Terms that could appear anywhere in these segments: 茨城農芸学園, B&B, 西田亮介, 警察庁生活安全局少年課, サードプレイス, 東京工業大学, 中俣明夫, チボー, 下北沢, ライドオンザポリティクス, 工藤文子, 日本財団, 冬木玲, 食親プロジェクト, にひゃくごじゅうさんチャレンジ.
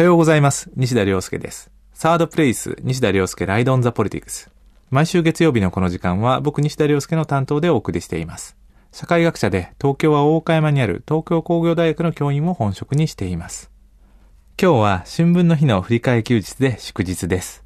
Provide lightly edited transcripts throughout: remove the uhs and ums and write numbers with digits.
おはようございます。西田亮介です。サードプレイス西田亮介ライドオンザポリティクス、毎週月曜日のこの時間は僕西田亮介の担当でお送りしています。社会学者で東京は大岡山にある東京工業大学の教員を本職にしています。今日は春分の日の振り替え休日で祝日です。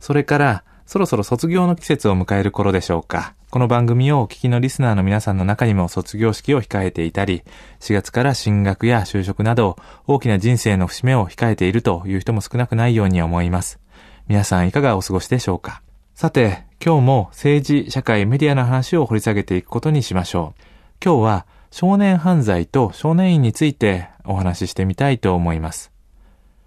それからそろそろ卒業の季節を迎える頃でしょうか。この番組をお聞きのリスナーの皆さんの中にも卒業式を控えていたり、4月から進学や就職など大きな人生の節目を控えているという人も少なくないように思います。皆さんいかがお過ごしでしょうか。さて、今日も政治、社会、メディアの話を掘り下げていくことにしましょう。今日は少年犯罪と少年院についてお話ししてみたいと思います。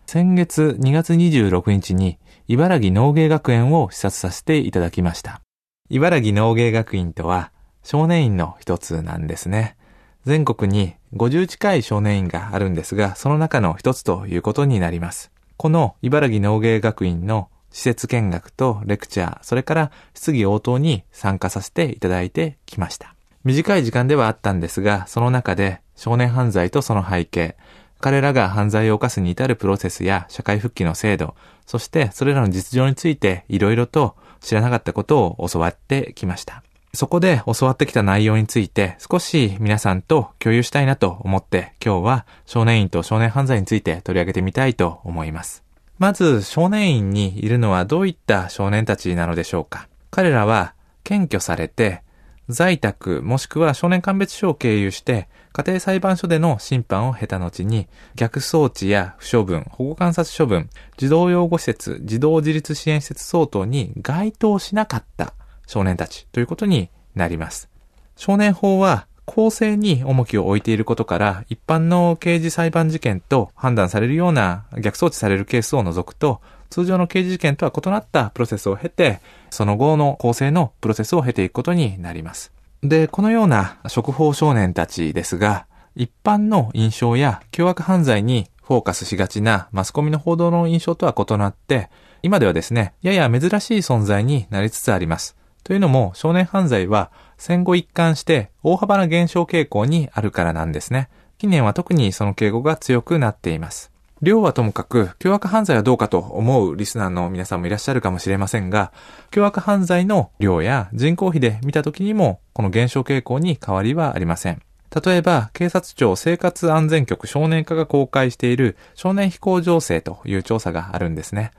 先月2月26日に茨城農芸学園を視察させていただきました。茨城農芸学院とは少年院の一つなんですね。全国に50近い少年院があるんですが、その中の一つということになります。この茨城農芸学院の施設見学とレクチャー、それから質疑応答に参加させていただいてきました。短い時間ではあったんですが、その中で少年犯罪とその背景、彼らが犯罪を犯すに至るプロセスや社会復帰の制度、そしてそれらの実情についていろいろと知らなかったことを教わってきました。そこで教わってきた内容について少し皆さんと共有したいなと思って、今日は少年院と少年犯罪について取り上げてみたいと思います。まず少年院にいるのはどういった少年たちなのでしょうか。彼らは検挙されて在宅もしくは少年鑑別所を経由して家庭裁判所での審判を経た後に、逆送致や不処分、保護観察処分、児童養護施設、児童自立支援施設相当に該当しなかった少年たちということになります。少年法は公正に重きを置いていることから、一般の刑事裁判事件と判断されるような逆送致されるケースを除くと、通常の刑事事件とは異なったプロセスを経て、その後の更生のプロセスを経ていくことになります。で、このような触法少年たちですが、一般の印象や凶悪犯罪にフォーカスしがちなマスコミの報道の印象とは異なって、今ではですね、やや珍しい存在になりつつあります。というのも、少年犯罪は戦後一貫して大幅な減少傾向にあるからなんですね。近年は特にその傾向が強くなっています。量はともかく、凶悪犯罪はどうかと思うリスナーの皆さんもいらっしゃるかもしれませんが、凶悪犯罪の量や人口比で見たときにも、この減少傾向に変わりはありません。例えば、警察庁生活安全局少年課が公開している少年非行情勢という調査があるんですね。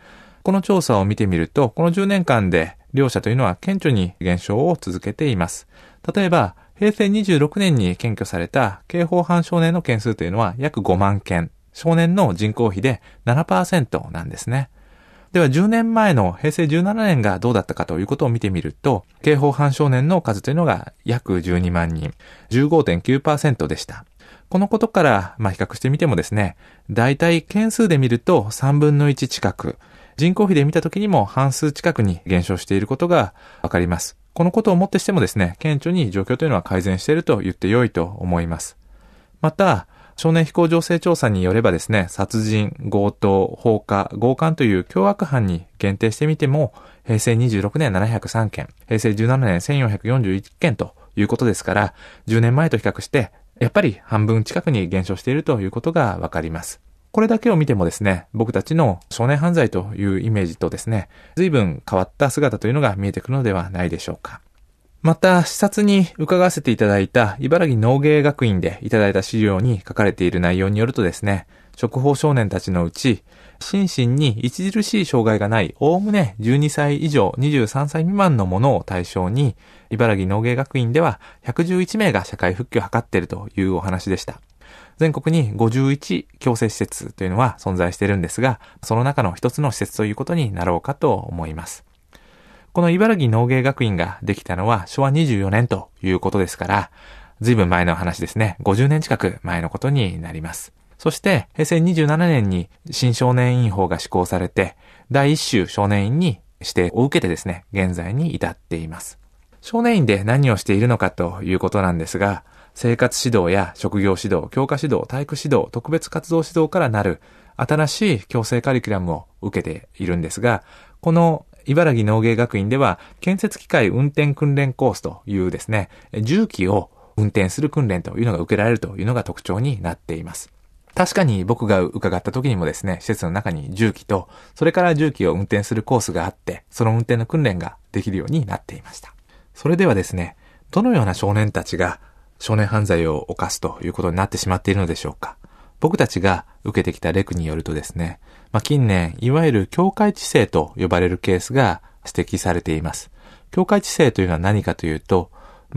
この調査を見てみると、この10年間で両者というのは顕著に減少を続けています。例えば、平成26年に検挙された刑法犯少年の件数というのは約5万件。少年の人口比で 7% なんですね。では10年前の平成17年がどうだったかということを見てみると、刑法犯少年の数というのが約12万人、15.9% でした。このことから、比較してみてもですね、だいたい件数で見ると3分の1近く、人口比で見た時にも半数近くに減少していることがわかります。このことをもってしてもですね、顕著に状況というのは改善していると言ってよいと思います。また、少年非行情勢調査によればですね、殺人、強盗、放火、強姦という凶悪犯に限定してみても、平成26年703件、平成17年1441件ということですから、10年前と比較して、やっぱり半分近くに減少しているということがわかります。これだけを見てもですね、僕たちの少年犯罪というイメージとですね、随分変わった姿というのが見えてくるのではないでしょうか。また、視察に伺わせていただいた茨城農芸学院でいただいた資料に書かれている内容によるとですね、触法少年たちのうち、心身に著しい障害がない、おおむね12歳以上23歳未満のものを対象に、茨城農芸学院では111名が社会復帰を図っているというお話でした。全国に51矯正施設というのは存在しているんですが、その中の一つの施設ということになろうかと思います。この茨城農芸学院ができたのは昭和24年ということですから、随分前の話ですね。50年近く前のことになります。そして平成27年に新少年院法が施行されて、第一種少年院に指定を受けてですね、現在に至っています。少年院で何をしているのかということなんですが、生活指導や職業指導、教科指導、体育指導、特別活動指導からなる新しい矯正カリキュラムを受けているんですが、この茨城農芸学院では建設機械運転訓練コースというですね、重機を運転する訓練というのが受けられるというのが特徴になっています。確かに僕が伺った時にもですね、施設の中に重機と、それから重機を運転するコースがあって、その運転の訓練ができるようになっていました。それではですね、どのような少年たちが少年犯罪を犯すということになってしまっているのでしょうか。僕たちが受けてきたレクによるとですね、近年、いわゆる境界知性と呼ばれるケースが指摘されています。境界知性というのは何かというと、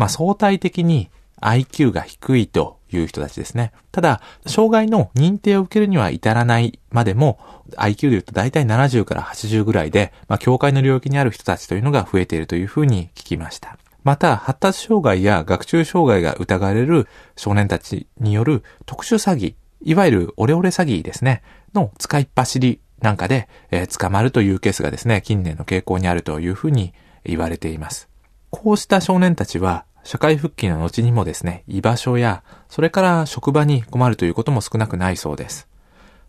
相対的に IQ が低いという人たちですね。ただ、障害の認定を受けるには至らないまでも、IQ でいうと大体70から80ぐらいで、境界の領域にある人たちというのが増えているというふうに聞きました。また、発達障害や学習障害が疑われる少年たちによる特殊詐欺、いわゆるオレオレ詐欺ですね、の使いっ走りなんかで、捕まるというケースがですね、近年の傾向にあるというふうに言われています。こうした少年たちは、社会復帰の後にもですね、居場所や、それから職場に困るということも少なくないそうです。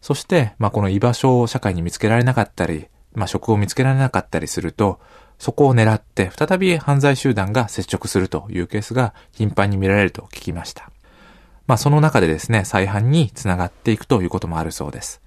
そして、この居場所を社会に見つけられなかったり、職を見つけられなかったりすると、そこを狙って再び犯罪集団が接触するというケースが頻繁に見られると聞きました。その中でですね、再犯につながっていくということもあるそうです。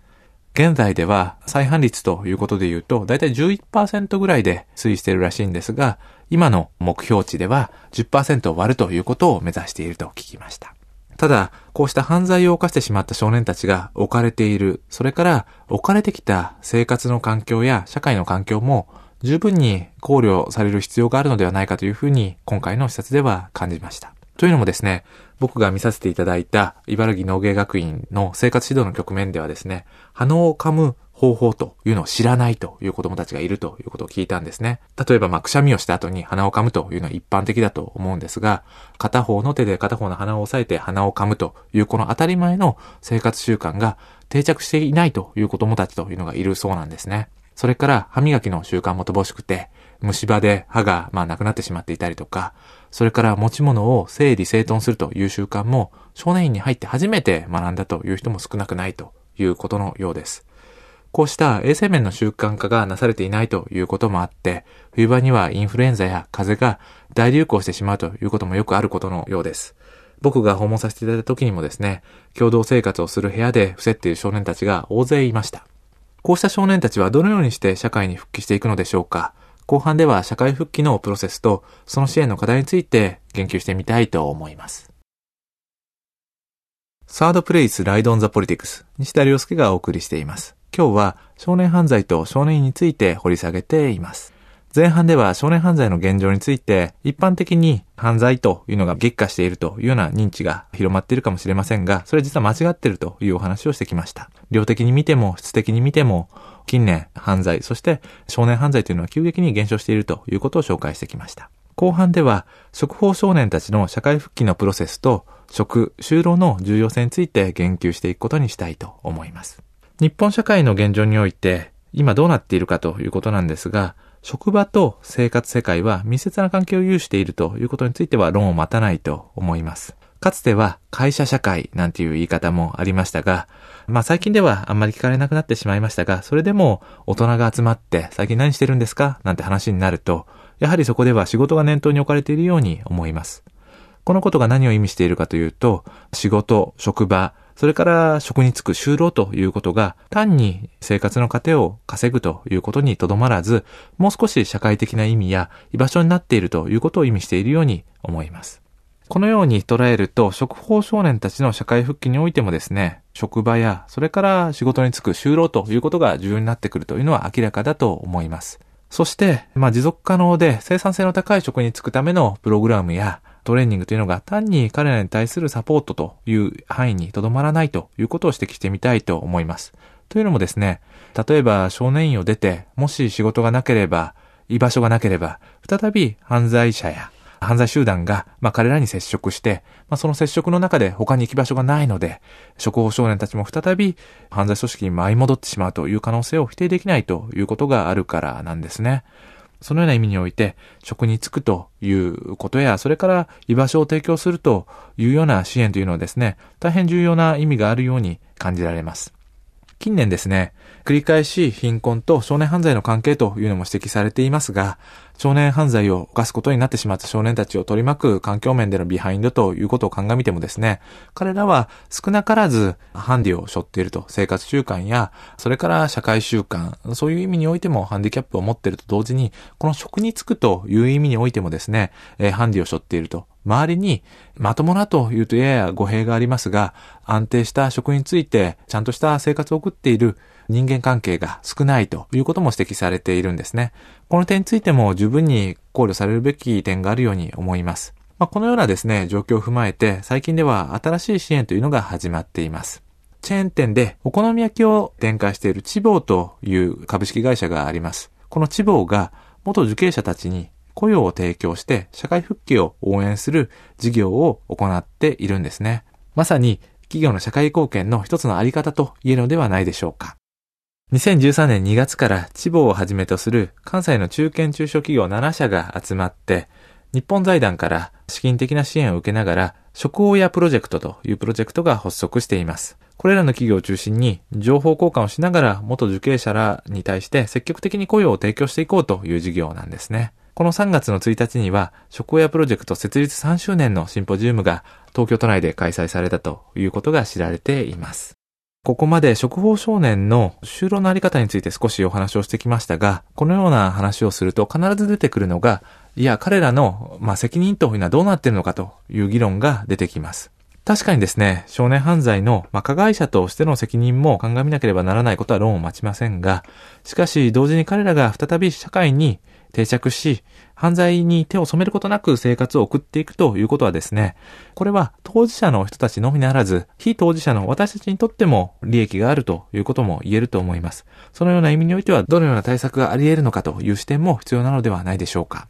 現在では再犯率ということで言うと、だいたい 11% ぐらいで推移しているらしいんですが、今の目標値では 10% を割るということを目指していると聞きました。ただ、こうした犯罪を犯してしまった少年たちが置かれている、それから置かれてきた生活の環境や社会の環境も十分に考慮される必要があるのではないかというふうに今回の視察では感じました。というのもですね、僕が見させていただいた茨城農芸学院の生活指導の局面ではですね、花を噛む方法というのを知らないという子供たちがいるということを聞いたんですね。例えばくしゃみをした後に鼻を噛むというのは一般的だと思うんですが、片方の手で片方の鼻を押さえて鼻を噛むというこの当たり前の生活習慣が定着していないという子供たちというのがいるそうなんですね。それから歯磨きの習慣も乏しくて、虫歯で歯がなくなってしまっていたりとか、それから持ち物を整理整頓するという習慣も少年院に入って初めて学んだという人も少なくないということのようです。こうした衛生面の習慣化がなされていないということもあって、冬場にはインフルエンザや風邪が大流行してしまうということもよくあることのようです。僕が訪問させていただいた時にもですね、共同生活をする部屋で伏せっている少年たちが大勢いました。こうした少年たちはどのようにして社会に復帰していくのでしょうか。後半では社会復帰のプロセスとその支援の課題について言及してみたいと思います。サードプレイスライドオンザポリティクス、西田亮介がお送りしています。今日は少年犯罪と少年院について掘り下げています。前半では少年犯罪の現状について、一般的に犯罪というのが激化しているというような認知が広まっているかもしれませんが、それは実は間違っているというお話をしてきました。量的に見ても質的に見ても、近年犯罪、そして少年犯罪というのは急激に減少しているということを紹介してきました。後半では、職法少年たちの社会復帰のプロセスと職、就労の重要性について言及していくことにしたいと思います。日本社会の現状において、今どうなっているかということなんですが、職場と生活世界は密接な関係を有しているということについては論を待たないと思います。かつては会社社会なんていう言い方もありましたが、最近ではあんまり聞かれなくなってしまいましたが、それでも大人が集まって最近何してるんですかなんて話になると、やはりそこでは仕事が念頭に置かれているように思います。このことが何を意味しているかというと、仕事、職場、それから職に就く就労ということが単に生活の糧を稼ぐということにとどまらず、もう少し社会的な意味や居場所になっているということを意味しているように思います。このように捉えると、職法少年たちの社会復帰においてもですね、職場やそれから仕事に就く就労ということが重要になってくるというのは明らかだと思います。そして、持続可能で生産性の高い職に就くためのプログラムやトレーニングというのが単に彼らに対するサポートという範囲にとどまらないということを指摘してみたいと思います。というのもですね、例えば少年院を出て、もし仕事がなければ、居場所がなければ、再び犯罪者や犯罪集団が彼らに接触して、その接触の中で他に行き場所がないので、職法少年たちも再び犯罪組織に舞い戻ってしまうという可能性を否定できないということがあるからなんですね。そのような意味において、職に就くということや、それから居場所を提供するというような支援というのはですね、大変重要な意味があるように感じられます。近年ですね、繰り返し貧困と少年犯罪の関係というのも指摘されていますが、少年犯罪を犯すことになってしまった少年たちを取り巻く環境面でのビハインドということを鑑みてもですね、彼らは少なからずハンディを背負っていると、生活習慣やそれから社会習慣、そういう意味においてもハンディキャップを持っていると同時に、この職に就くという意味においてもですね、ハンディを背負っていると。周りにまともなというとやや語弊がありますが、安定した職についてちゃんとした生活を送っている人間関係が少ないということも指摘されているんですね。この点についても十分に考慮されるべき点があるように思います。このようなですね、状況を踏まえて、最近では新しい支援というのが始まっています。チェーン店でお好み焼きを展開しているチボーという株式会社があります。このチボーが元受刑者たちに雇用を提供して社会復帰を応援する事業を行っているんですね。まさに企業の社会貢献の一つのあり方と言えるのではないでしょうか。2013年2月からチボーをはじめとする関西の中堅中小企業7社が集まって、日本財団から資金的な支援を受けながら食親プロジェクトというプロジェクトが発足しています。これらの企業を中心に情報交換をしながら元受刑者らに対して積極的に雇用を提供していこうという事業なんですね。この3月の1日には、食親プロジェクト設立3周年のシンポジウムが東京都内で開催されたということが知られています。ここまで食法少年の就労のあり方について少しお話をしてきましたが、このような話をすると必ず出てくるのが、いや、彼らの、責任というのはどうなっているのかという議論が出てきます。確かにですね、少年犯罪の、加害者としての責任も鑑みなければならないことは論を待ちませんが、しかし同時に彼らが再び社会に定着し、犯罪に手を染めることなく生活を送っていくということはですね、これは当事者の人たちのみならず、非当事者の私たちにとっても利益があるということも言えると思います。そのような意味においては、どのような対策があり得るのかという視点も必要なのではないでしょうか。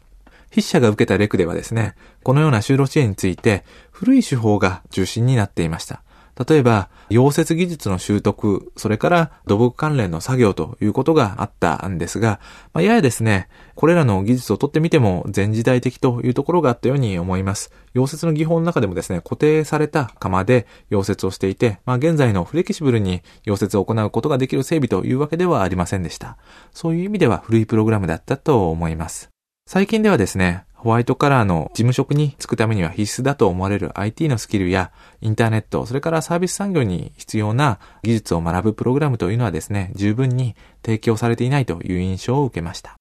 筆者が受けたレクではですね、このような就労支援について古い手法が中心になっていました。例えば、溶接技術の習得、それから土木関連の作業ということがあったんですが、ややですね、これらの技術をとってみても前時代的というところがあったように思います。溶接の技法の中でもですね、固定された釜で溶接をしていて、現在のフレキシブルに溶接を行うことができる整備というわけではありませんでした。そういう意味では古いプログラムだったと思います。最近ではですね、ホワイトカラーの事務職に就くためには必須だと思われる IT のスキルやインターネット、それからサービス産業に必要な技術を学ぶプログラムというのはですね、十分に提供されていないという印象を受けました。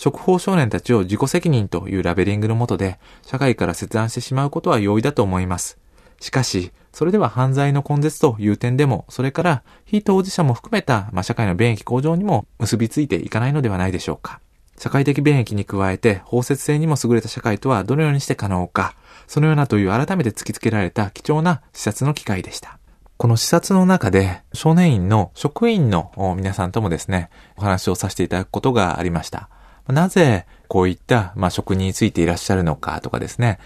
食法少年たちを自己責任というラベリングの下で社会から切断してしまうことは容易だと思います。しかし、それでは犯罪の根絶という点でも、それから非当事者も含めた、社会の便益向上にも結びついていかないのではないでしょうか。社会的便益に加えて包摂性にも優れた社会とはどのようにして可能か、そのようなという改めて突きつけられた貴重な視察の機会でした。この視察の中で少年院の職員の皆さんともですね、お話をさせていただくことがありました。なぜこういった、職についていらっしゃるのかとかですね、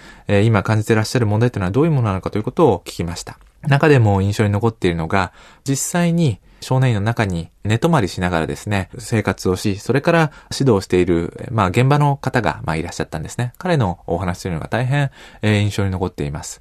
今感じていらっしゃる問題というのはどういうものなのかということを聞きました。中でも印象に残っているのが、実際に少年院の中に寝泊まりしながらですね、生活をし、それから指導している、現場の方が、いらっしゃったんですね。彼のお話というのが大変、印象に残っています。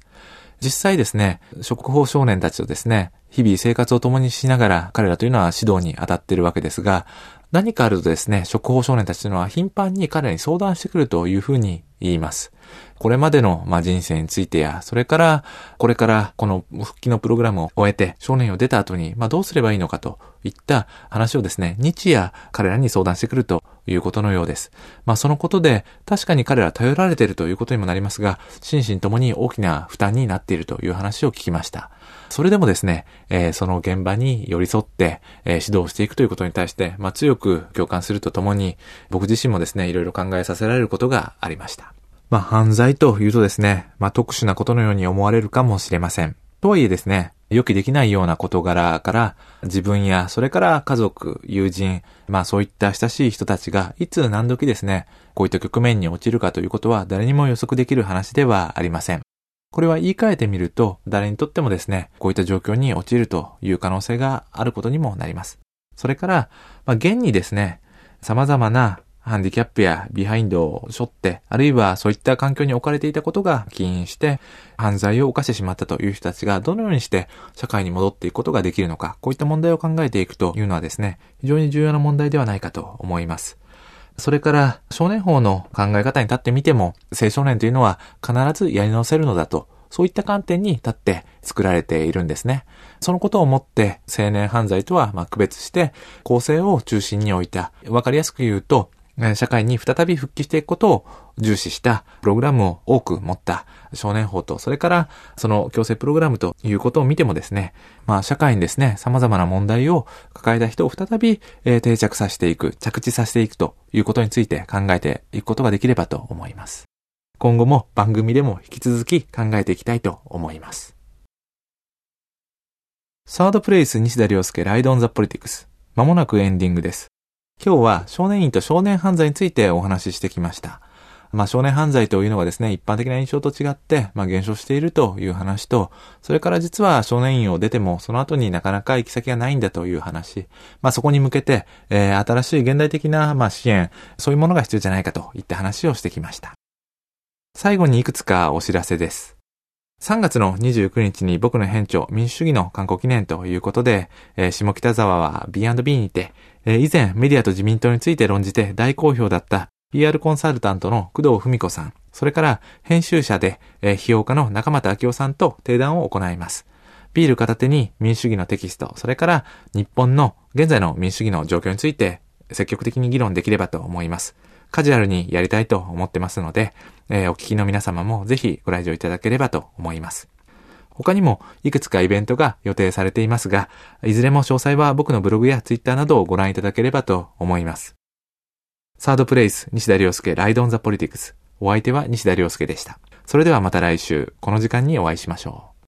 実際ですね、食法少年たちとですね、日々生活を共にしながら彼らというのは指導に当たっているわけですが、何かあるとですね、食法少年たちというのは頻繁に彼らに相談してくるというふうに言います。これまでの人生についてや、それからこれからこの復帰のプログラムを終えて少年を出た後にどうすればいいのかといった話をですね、日夜彼らに相談してくるということのようです。そのことで確かに彼ら頼られているということにもなりますが、心身ともに大きな負担になっているという話を聞きました。それでもですね、その現場に寄り添って、指導していくということに対して、強く共感するとともに、僕自身もですね、いろいろ考えさせられることがありました。犯罪というとですね、特殊なことのように思われるかもしれません。とはいえですね、予期できないような事柄から自分やそれから家族、友人、そういった親しい人たちがいつ何時ですね、こういった局面に陥るかということは誰にも予測できる話ではありません。これは言い換えてみると、誰にとってもですね、こういった状況に陥るという可能性があることにもなります。それから、現にですね、様々なハンディキャップやビハインドを背負って、あるいはそういった環境に置かれていたことが起因して、犯罪を犯してしまったという人たちがどのようにして社会に戻っていくことができるのか、こういった問題を考えていくというのはですね、非常に重要な問題ではないかと思います。それから少年法の考え方に立ってみても、青少年というのは必ずやり直せるのだと、そういった観点に立って作られているんですね。そのことをもって青年犯罪とは区別して更生を中心に置いた、わかりやすく言うと社会に再び復帰していくことを重視したプログラムを多く持った少年法と、それからその矯正プログラムということを見てもですね、社会にですね、様々な問題を抱えた人を再び定着させていく、着地させていくということについて考えていくことができればと思います。今後も番組でも引き続き考えていきたいと思います。サードプレイス西田亮介ライドオンザポリティクス。まもなくエンディングです。今日は少年院と少年犯罪についてお話ししてきました。少年犯罪というのがですね、一般的な印象と違って、減少しているという話と、それから実は少年院を出てもその後になかなか行き先がないんだという話。そこに向けて、新しい現代的な、支援、そういうものが必要じゃないかといった話をしてきました。最後にいくつかお知らせです。3月の29日に僕の編著民主主義の刊行記念ということで、下北沢は B&B にて、以前メディアと自民党について論じて大好評だった PR コンサルタントの工藤文子さん、それから編集者で批評家の中俣明夫さんと定談を行います。ビール片手に民主主義のテキスト、それから日本の現在の民主主義の状況について積極的に議論できればと思います。カジュアルにやりたいと思ってますので、お聞きの皆様もぜひご来場いただければと思います。他にもいくつかイベントが予定されていますが、いずれも詳細は僕のブログやツイッターなどをご覧いただければと思います。サードプレイス西田亮介ライドオンザポリティクス。お相手は西田亮介でした。それではまた来週この時間にお会いしましょう。